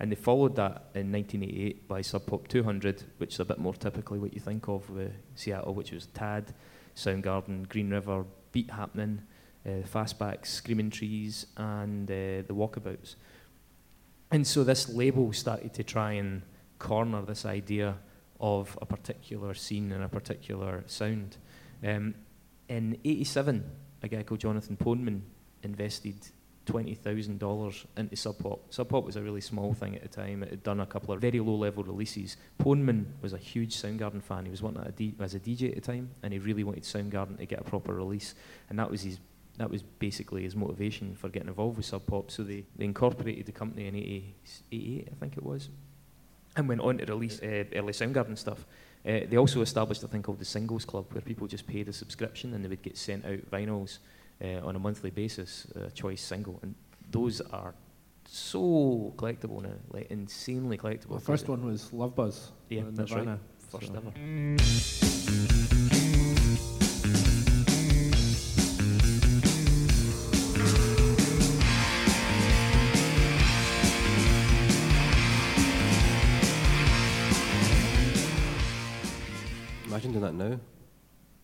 And they followed that in 1988 by Sub Pop 200, which is a bit more typically what you think of with Seattle, which was Tad, Soundgarden, Green River, Beat Happening, Fastbacks, Screaming Trees, and the Walkabouts. And so this label started to try and corner this idea of a particular scene and a particular sound. In 1987, a guy called Jonathan Poneman invested $20,000 into Sub Pop. Sub Pop was a really small thing at the time. It had done a couple of very low-level releases. Poneman was a huge Soundgarden fan. He was wanting as a DJ at the time, and he really wanted Soundgarden to get a proper release. And that was basically his motivation for getting involved with Sub Pop. So they incorporated the company in 1988, I think it was, and went on to release early Soundgarden stuff. They also established a thing called the Singles Club, where people just paid a subscription and they would get sent out vinyls on a monthly basis, a choice single, and those are so collectible now, like insanely collectible. The first one was Love Buzz. Yeah, that's Nirvana, right. First ever. Imagine doing that now.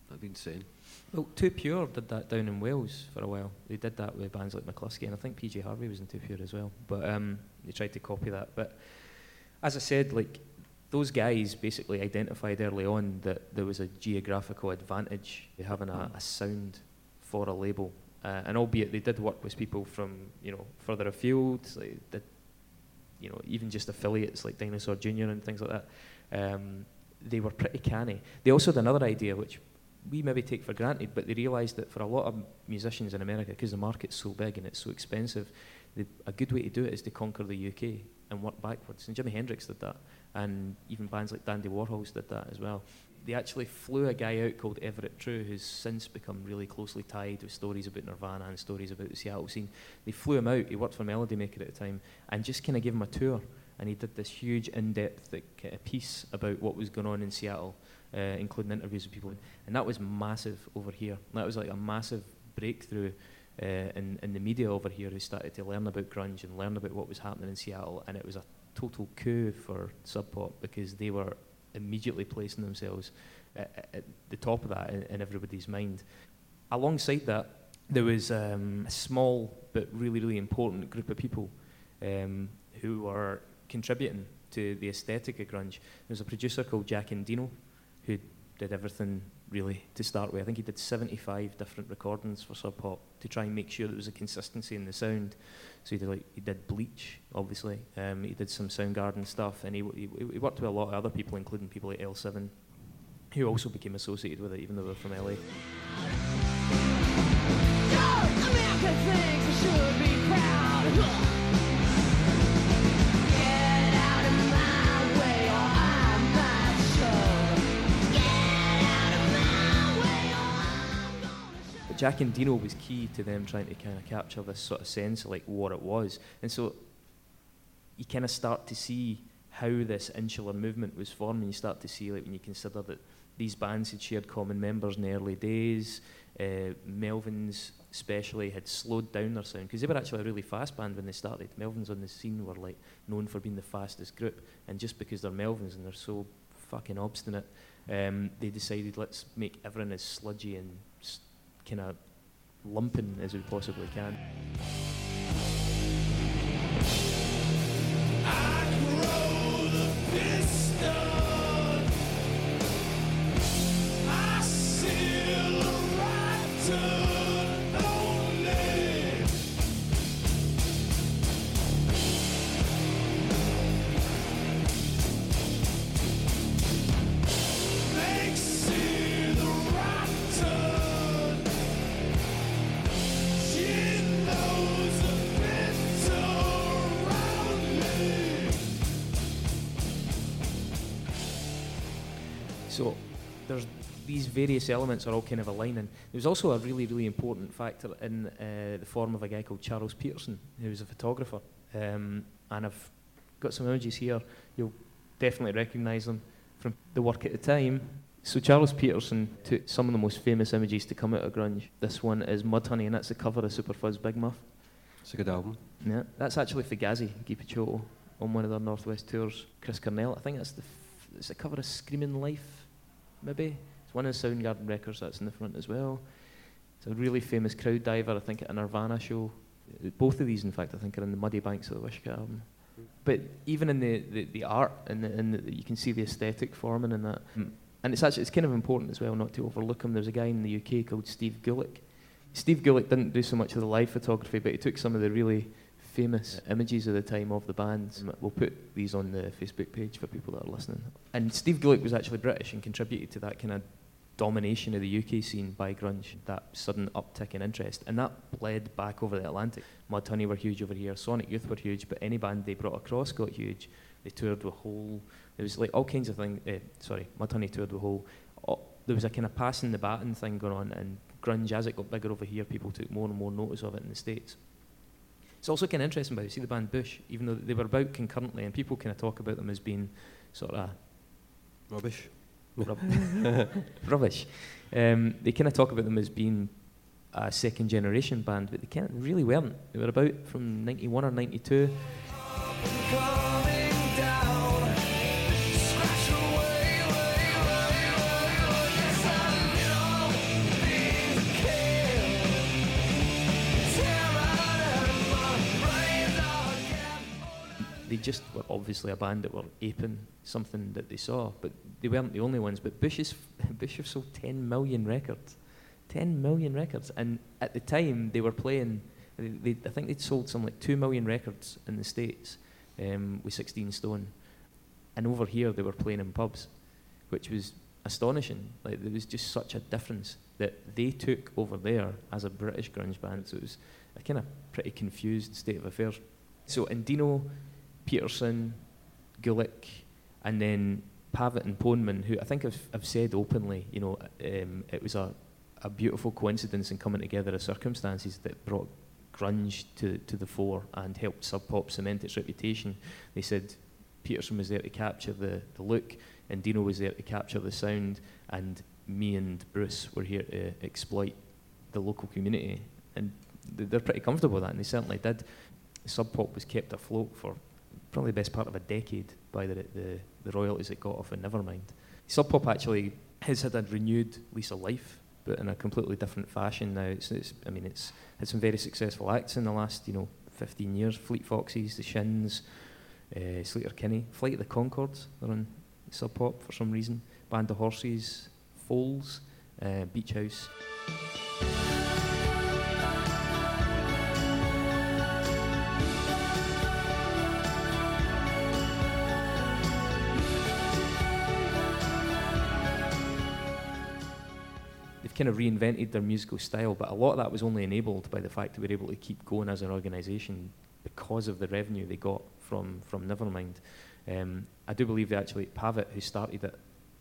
That'd be insane. Well, 2Pure did that down in Wales for a while. They did that with bands like McCluskey, and I think PJ Harvey was in 2Pure as well. But they tried to copy that. But as I said, like, those guys basically identified early on that there was a geographical advantage to having a sound for a label. And albeit they did work with people from, you know, further afield, like, did, you know, even just affiliates like Dinosaur Jr. and things like that. They were pretty canny. They also had another idea, which we maybe take for granted, but they realised that for a lot of musicians in America, because the market's so big and it's so expensive, a good way to do it is to conquer the UK and work backwards. And Jimi Hendrix did that, and even bands like Dandy Warhols did that as well. They actually flew a guy out called Everett True, who's since become really closely tied with stories about Nirvana and stories about the Seattle scene. They flew him out, he worked for Melody Maker at the time, and just kind of gave him a tour. And he did this huge in-depth piece about what was going on in Seattle, including interviews with people. And that was massive over here. That was like a massive breakthrough in the media over here, who started to learn about grunge and learn about what was happening in Seattle. And it was a total coup for Sub Pop, because they were immediately placing themselves at the top of that in everybody's mind. Alongside that, there was a small but really, really important group of people who were contributing to the aesthetic of grunge. There was a producer called Jack Endino who did everything really to start with. I think he did 75 different recordings for Sub Pop to try and make sure there was a consistency in the sound. So he did Bleach, obviously. He did some Soundgarden stuff, and he worked with a lot of other people, including people like L7, who also became associated with it, even though they're from LA. America thinks I should be proud. Jack Endino was key to them trying to kind of capture this sort of sense of like what it was. And so you kind of start to see how this insular movement was formed, and you start to see, like, when you consider that these bands had shared common members in the early days, Melvins especially had slowed down their sound, because they were actually a really fast band when they started. Melvins on the scene were like known for being the fastest group, and just because they're Melvins and they're so fucking obstinate, they decided, let's make everyone as sludgy and kind of lumping as we possibly can. I can roll the piston. I seal a right turn only. Make see the right turn. So there's these various elements are all kind of aligning. There's also a really, really important factor in the form of a guy called Charles Peterson, who was a photographer. And I've got some images here. You'll definitely recognise them from the work at the time. So Charles Peterson took some of the most famous images to come out of grunge. This one is Mudhoney, and that's the cover of Superfuzz Big Muff. It's a good album. Yeah, that's actually Fugazi, Guy Picciotto, on one of their Northwest tours. Chris Cornell, I think that's it's the cover of Screaming Life, maybe. It's one of the Soundgarden records that's in the front as well. It's a really famous crowd diver, I think, at a Nirvana show. Both of these, in fact, I think are in the Muddy Banks of the Wishka album. But even in the art, and you can see the aesthetic forming in that. And it's kind of important as well not to overlook him. There's a guy in the UK called Steve Gulick. Steve Gulick didn't do so much of the live photography, but he took some of the really famous images of the time of the bands. We'll put these on the Facebook page for people that are listening. And Steve Gulick was actually British and contributed to that kind of domination of the UK scene by grunge, that sudden uptick in interest. And that bled back over the Atlantic. Mudhoney were huge over here, Sonic Youth were huge, but any band they brought across got huge. They toured with Hole. There was like all kinds of things. Mudhoney toured with Hole. There was a kind of passing the baton thing going on, and grunge, as it got bigger over here, people took more and more notice of it in the States. It's also kind of interesting, but you see the band Bush, even though they were about concurrently, and people kind of talk about them as being sort of rubbish. Rubbish. They kind of talk about them as being a second generation band, but they really weren't. They were about from 91 or 92. They just were obviously a band that were aping something that they saw, but they weren't the only ones. But Bush have sold 10 million records. 10 million records. And at the time, they were playing, I think they'd sold some like 2 million records in the States with 16 Stone. And over here, they were playing in pubs, which was astonishing. Like, there was just such a difference that they took over there as a British grunge band. So it was a kind of pretty confused state of affairs. So Endino, Peterson, Gulick, and then Pavitt and Poneman, who I think I've said openly, you know, it was a beautiful coincidence in coming together of circumstances that brought grunge to the fore and helped Sub Pop cement its reputation. They said Peterson was there to capture the look, and Endino was there to capture the sound, and me and Bruce were here to exploit the local community. And they're pretty comfortable with that, and they certainly did. Sub Pop was kept afloat for probably the best part of a decade by the royalties it got off of Nevermind. Sub Pop actually has had a renewed lease of life, but in a completely different fashion now. It's had some very successful acts in the last 15 years. Fleet Foxes, The Shins, Sleater Kinney, Flight of the Conchords, they're on Sub Pop for some reason. Band of Horses, Foals, Beach House. Kind of reinvented their musical style, but a lot of that was only enabled by the fact that we were able to keep going as an organisation because of the revenue they got from Nevermind. I do believe they actually, Pavitt, who started it,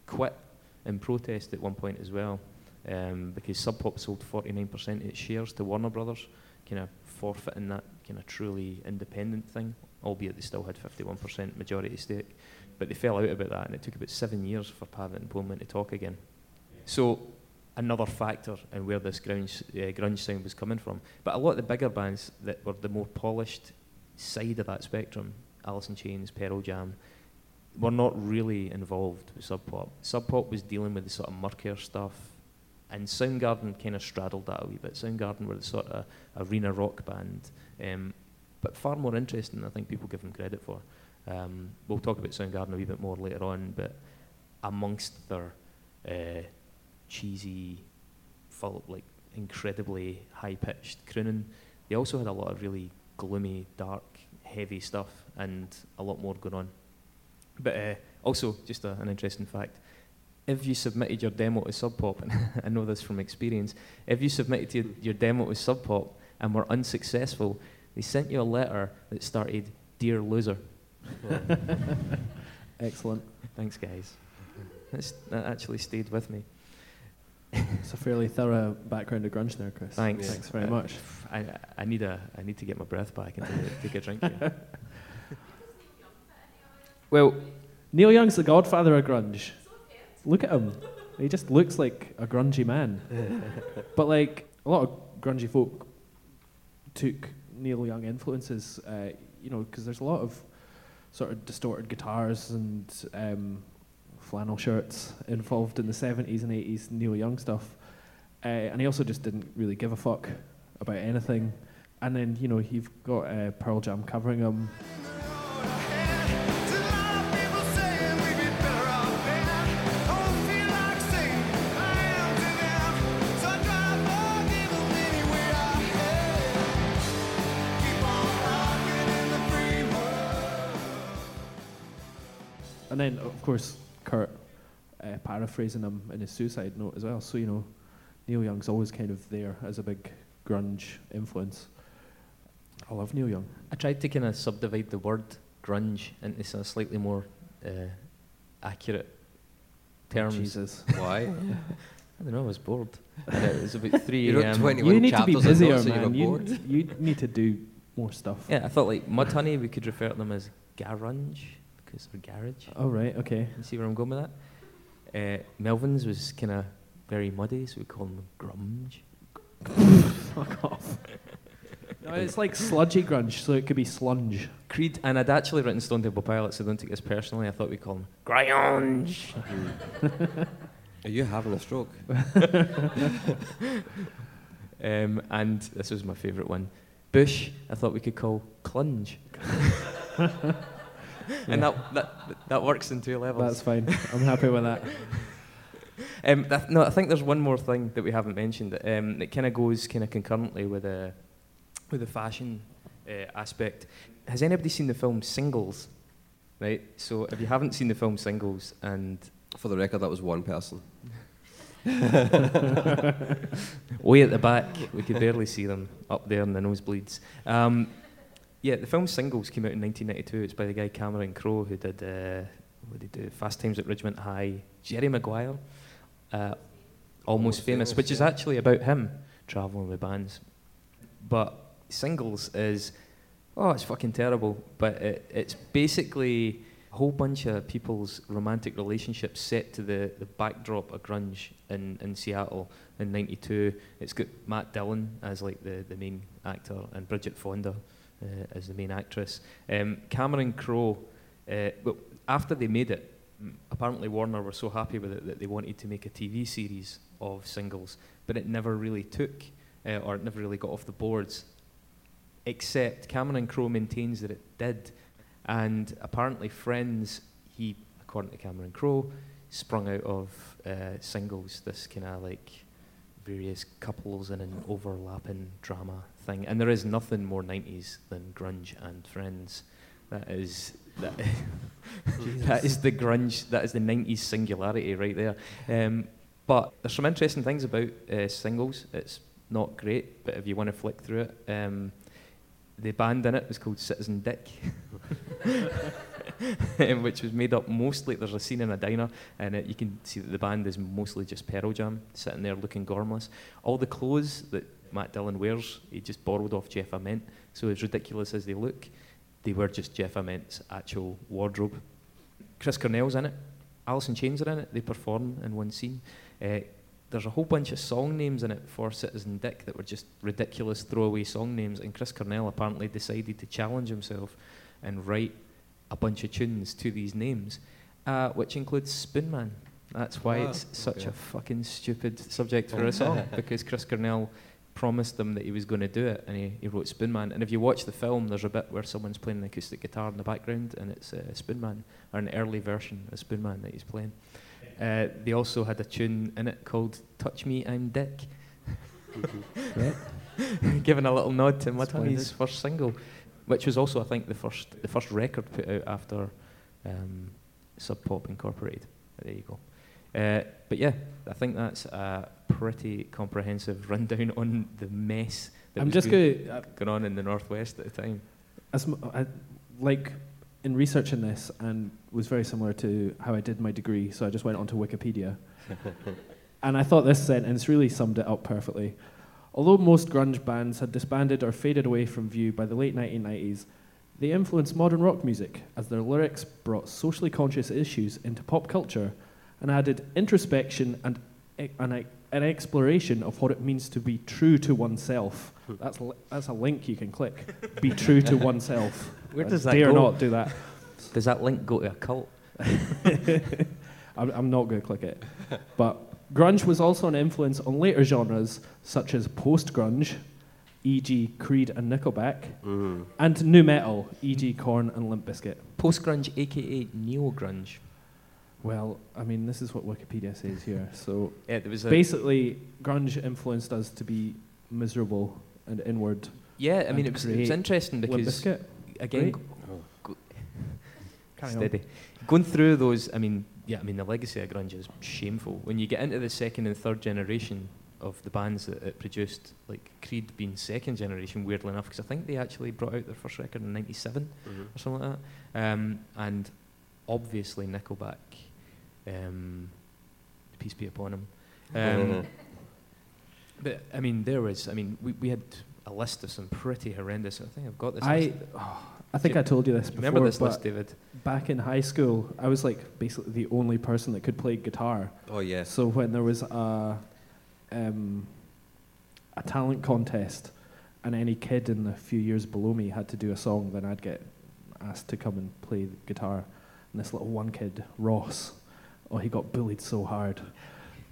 quit in protest at one point as well, because Sub Pop sold 49% of its shares to Warner Brothers, kind of forfeiting that kind of truly independent thing, albeit they still had 51% majority stake. But they fell out about that, and it took about 7 years for Pavitt and Poneman to talk again. So another factor in where this grunge sound was coming from. But a lot of the bigger bands that were the more polished side of that spectrum, Alice in Chains, Pearl Jam, were not really involved with Sub Pop. Sub Pop was dealing with the sort of murkier stuff, and Soundgarden kind of straddled that a wee bit. Soundgarden were the sort of arena rock band, but far more interesting than I think people give them credit for. We'll talk about Soundgarden a wee bit more later on, but amongst their cheesy, full, like incredibly high-pitched crooning, they also had a lot of really gloomy, dark, heavy stuff, and a lot more going on. But also, just an interesting fact, if you submitted your demo to Sub Pop, and I know this from experience, if you submitted your demo to Sub Pop and were unsuccessful, they sent you a letter that started, "Dear Loser." Excellent. Thanks, guys. That actually stayed with me. It's a fairly thorough background of grunge there, Chris. Thanks. Yeah. Thanks very much. I need to get my breath back and take a drink here. Well, Neil Young's the godfather of grunge. Look at him. He just looks like a grungy man. But like a lot of grungy folk took Neil Young influences, you know, because there's a lot of sort of distorted guitars and flannel shirts involved in the 70s and 80s Neil Young stuff. And he also just didn't really give a fuck about anything. And then, you know, you've got Pearl Jam covering him. And then, of course, Kurt paraphrasing him in his suicide note as well. So, you know, Neil Young's always kind of there as a big grunge influence. I love Neil Young. I tried to kind of subdivide the word grunge into a slightly more accurate terms. Jesus. Why? I don't know, I was bored. And it was about 3 a.m. You need to be busier, so man. You need to do more stuff. Yeah, I thought like Mudhoney, we could refer to them as garunge, because they're garage. Oh, right, okay. You see where I'm going with that? Melvins was kind of very muddy, so we call them grunge. Fuck off. No, it's like sludgy grunge, so it could be slunge. Creed, and I'd actually written Stone Temple Pilots, so don't take this personally. I thought we'd call them grunge. Are you having a stroke? And this was my favourite one. Bush, I thought we could call clunge. And yeah. that works in two levels. That's fine. I'm happy with that. No, I think there's one more thing that we haven't mentioned. It kind of goes kind of concurrently with the fashion aspect. Has anybody seen the film Singles? Right. So if you haven't seen the film Singles, and for the record, that was one person. Way at the back, we could barely see them up there in the nosebleeds. Yeah, the film Singles came out in 1992. It's by the guy Cameron Crowe, who did what did he do? Fast Times at Ridgemont High, Jerry Maguire, Almost Famous, which is actually about him travelling with bands. But Singles is, oh, it's fucking terrible. But it's basically a whole bunch of people's romantic relationships set to the backdrop of grunge in Seattle in 92. It's got Matt Dillon as like the main actor and Bridget Fonda as the main actress. Cameron Crowe, well, after they made it, apparently Warner were so happy with it that they wanted to make a TV series of Singles, but it never really took, or it never really got off the boards, except Cameron Crowe maintains that it did. And apparently Friends, he, according to Cameron Crowe, sprung out of Singles, this kind of like various couples in an overlapping drama thing. And there is nothing more 90s than grunge and Friends. That, that is the grunge, that is the 90s singularity right there. But there's some interesting things about Singles. It's not great, but if you want to flick through it, the band in it was called Citizen Dick, which was made up mostly, there's a scene in a diner, and you can see that the band is mostly just Pearl Jam, sitting there looking gormless. All the clothes that Matt Dillon wears, he just borrowed off Jeff Ament, so as ridiculous as they look, they were just Jeff Ament's actual wardrobe. Chris Cornell's in it, Alice in Chains are in it, they perform in one scene. There's a whole bunch of song names in it for Citizen Dick that were just ridiculous throwaway song names, and Chris Cornell apparently decided to challenge himself and write a bunch of tunes to these names, which includes Spoon Man. That's why it's such a fucking stupid subject for a song, because Chris Cornell promised them that he was going to do it, and he wrote Spoon Man. And if you watch the film, there's a bit where someone's playing an acoustic guitar in the background, and it's Spoon Man, or an early version of Spoon Man that he's playing. They also had a tune in it called Touch Me, I'm Dick, giving a little nod to Mudhoney's first single, which was also, I think, the first record put out after Sub Pop Incorporated. There you go. But yeah, I think that's a pretty comprehensive rundown on the mess that was going on in the Northwest at the time. In researching this, and was very similar to how I did my degree, so I just went onto Wikipedia. And I thought this sentence really summed it up perfectly. Although most grunge bands had disbanded or faded away from view by the late 1990s, they influenced modern rock music as their lyrics brought socially conscious issues into pop culture and added introspection and an exploration of what it means to be true to oneself. That's a link you can click. Be true to oneself. Where does that go? Dare not do that. Does that link go to a cult? I'm not going to click it. But grunge was also an influence on later genres such as post-grunge, e.g. Creed and Nickelback, and nu metal, e.g. Korn and Limp Bizkit. Post-grunge, a.k.a. neo-grunge. Well, I mean, this is what Wikipedia says here. So yeah, basically, grunge influenced us to be miserable and inward. Yeah, I mean, it was interesting because, again, going through those, the legacy of grunge is shameful. When you get into the second and third generation of the bands that it produced, like Creed being second generation, weirdly enough, because I think they actually brought out their first record in 97 or something like that. And obviously Nickelback, peace be upon him. But I mean, we had a list of some pretty horrendous. I think I've got this. I think I told you this before. Remember this list, David? Back in high school, I was like basically the only person that could play guitar. Oh yeah. So when there was a talent contest, and any kid in the few years below me had to do a song, then I'd get asked to come and play the guitar. And this little one kid, Ross, he got bullied so hard.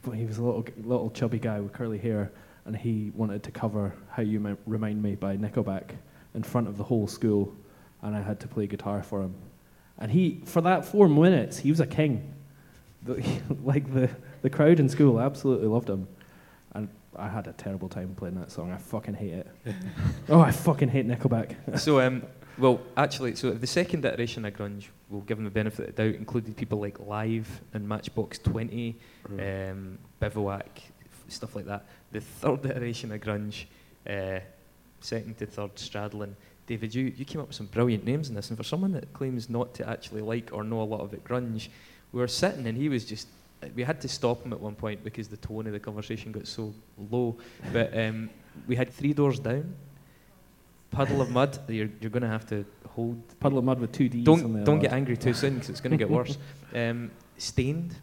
But he was a little chubby guy with curly hair, and he wanted to cover How You Remind Me by Nickelback in front of the whole school, and I had to play guitar for him. And he, for that 4 minutes, he was a king. The crowd in school absolutely loved him. And I had a terrible time playing that song. I fucking hate it. I fucking hate Nickelback. So the second iteration of grunge, we'll give them the benefit of the doubt, included people like Live and Matchbox 20, Bivouac, stuff like that. The third iteration of grunge, second to third, straddling. David, you came up with some brilliant names in this, and for someone that claims not to actually like or know a lot of it, grunge, we were sitting and he was just... We had to stop him at one point because the tone of the conversation got so low. But we had Three Doors Down, Puddle of Mud. You're going to have to hold... Puddle of Mud with two Ds. Don't get angry too soon because it's going to get worse. Stained.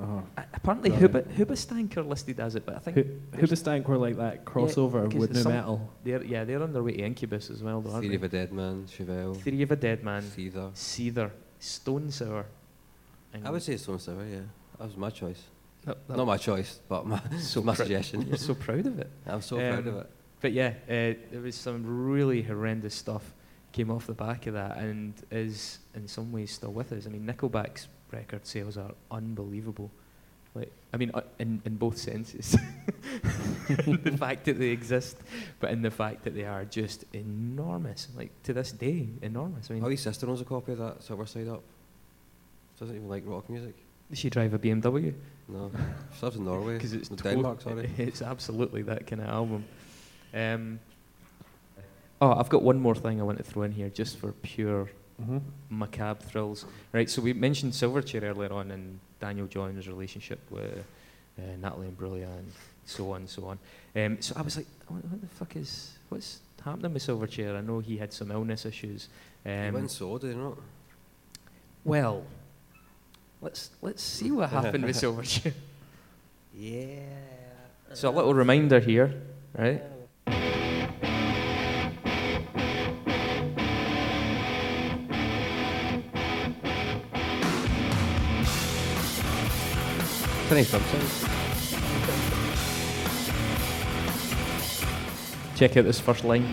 Uh-huh. Apparently Hoobastank are listed as it, but I think... Hoobastank were like that crossover with nu metal. They're on their way to Incubus as well, aren't they? Theory of a Dead Man, Chevelle. Theory of a Dead Man. Seether. Stone Sour. I would say Stone Sour, yeah. That was my choice. That not my choice, but my suggestion. You're so proud of it. I'm so proud of it. But yeah, there was some really horrendous stuff came off the back of that and is in some ways still with us. I mean, Nickelback's record sales are unbelievable. In both senses. The fact that they exist, but in the fact that they are just enormous. Like, to this day, enormous. His sister owns a copy of that Silver Side Up. Doesn't even like rock music. Does she drive a BMW? No, she lives in Norway. Because it's Denmark, sorry. It's absolutely that kind of album. I've got one more thing I want to throw in here, just for pure macabre thrills. Right, so we mentioned Silverchair earlier on and Daniel John's relationship with Natalie Imbruglia and so on and so on. So I was like, what's happening with Silverchair? I know he had some illness issues. He went sore, did he not? Well... Let's see what happened with Silverchair. Yeah. So a little reminder here, right? Check out this first line.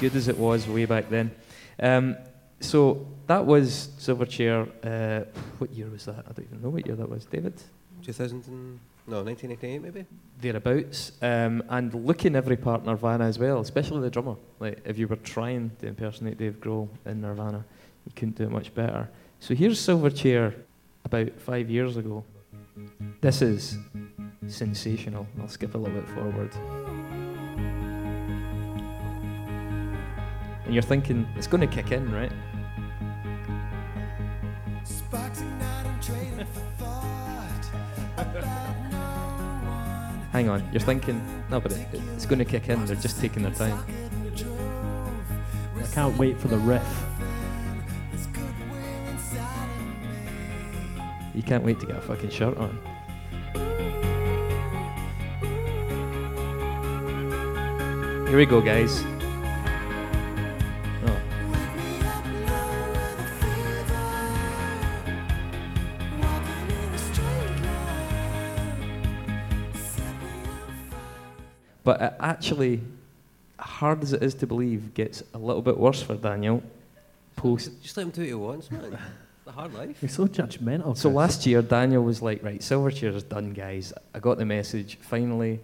Good as it was way back then. So that was Silverchair. What year was that? I don't even know what year that was, David. 1988 maybe? Thereabouts. And looking every part Nirvana as well, especially the drummer. Like, if you were trying to impersonate Dave Grohl in Nirvana, you couldn't do it much better. So here's Silverchair about 5 years ago. This is sensational. I'll skip a little bit forward. And you're thinking, it's going to kick in, right? Hang on, you're thinking, no, but it's going to kick in, they're just taking their time. I can't wait for the riff. You can't wait to get a fucking shirt on. Here we go, guys. But it actually, hard as it is to believe, gets a little bit worse for Daniel. Post. Just let him do what he wants, man. The hard life. You're so judgmental. So last year, Daniel was like, right, Silverchair's done, guys. I got the message, finally.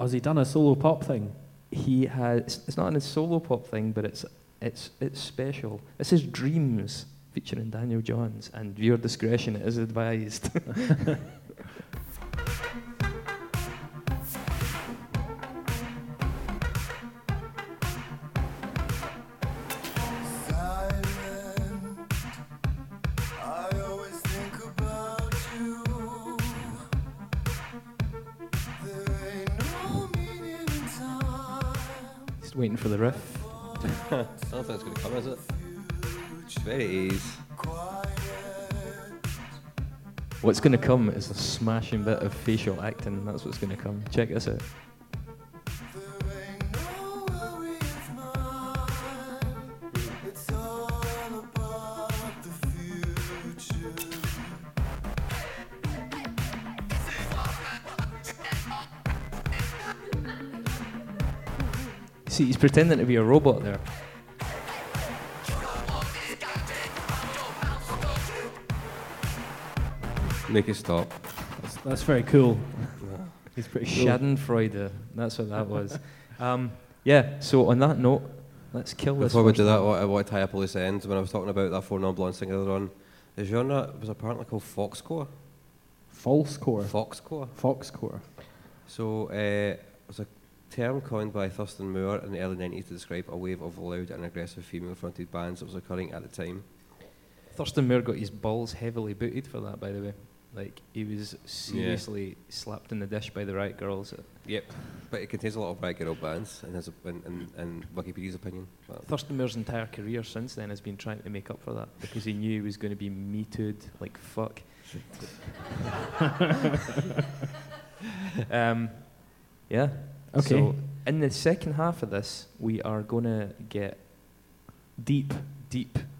Has he done a solo pop thing? He has. It's not a solo pop thing, but it's special. This is Dreams, featuring Daniel Johns, and viewer discretion is advised. Waiting for the riff. I don't think it's going to come, is it? There it is. What's going to come is a smashing bit of facial acting. That's what's going to come. Check this out. See, he's pretending to be a robot there. Make it stop. That's very cool. He's pretty cool. Schadenfreude. That's what that was. Yeah, so on that note, let's kill this. Before we do that, I want to tie up all loose ends. When I was talking about that Four Non Blondes thing earlier on, the genre was apparently called Foxcore. Falsecore? Foxcore. Foxcore. So, it was a term coined by Thurston Moore in the early 90s to describe a wave of loud and aggressive female-fronted bands that was occurring at the time. Thurston Moore got his balls heavily booted for that, by the way. Like, he was seriously slapped in the dish by the Riot Girls. Yep, but it contains a lot of Riot Girl bands, in Wikipedia's opinion. Thurston Moore's entire career since then has been trying to make up for that, because he knew he was going to be me-tooed like fuck. Okay. So in the second half of this, we are going to get deep,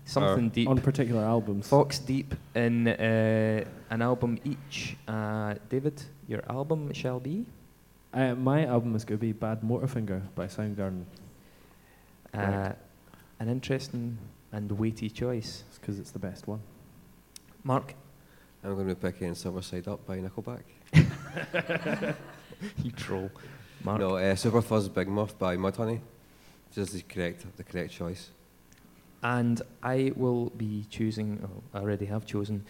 something deep. On particular albums. Fox deep in an album each. David, your album shall be? My album is going to be Bad Motorfinger by Soundgarden. Right. An interesting and weighty choice. It's because it's the best one. Mark? I'm going to be picking Summer Side Up by Nickelback. You troll. Mark. No, Super Fuzz Big Muff by Mudhoney. Just the correct choice. And I will be choosing, I already have chosen,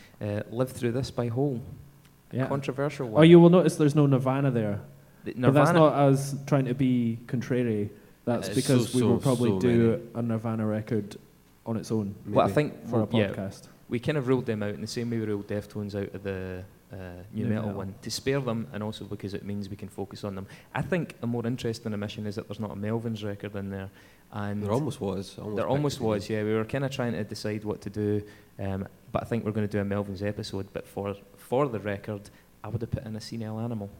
Live Through This by Hole. Yeah. Controversial one. Oh, you will notice there's no Nirvana there. Nirvana. But that's not us trying to be contrary. That's because we will probably do a Nirvana record on its own. Maybe, well, I think for a podcast. Yeah, we kind of ruled them out in the same way we ruled Deftones out of the new metal one, to spare them, and also because it means we can focus on them. I think a more interesting omission is that there's not a Melvins record in there, and there almost was. We were kind of trying to decide what to do, but I think we're going to do a Melvins episode. But for the record, I would have put in a Senile Animal.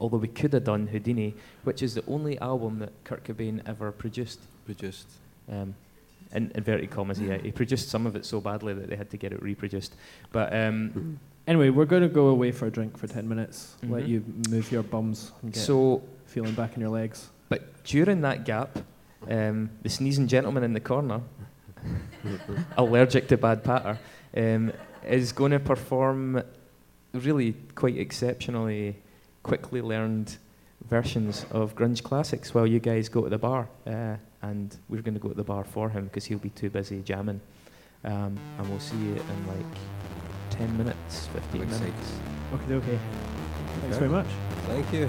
Although we could have done Houdini, which is the only album that Kurt Cobain ever produced. In inverted commas, yeah. He produced some of it so badly that they had to get it reproduced. But anyway, we're going to go away for a drink for 10 minutes, let you move your bums and get feeling back in your legs. But during that gap, the sneezing gentleman in the corner, allergic to bad patter, is going to perform really quite exceptionally quickly learned versions of grunge classics while you guys go to the bar. And we're going to go to the bar for him because he'll be too busy jamming. And we'll see you in like 10 minutes, 15 minutes. Okay. Thanks very much. Thank you.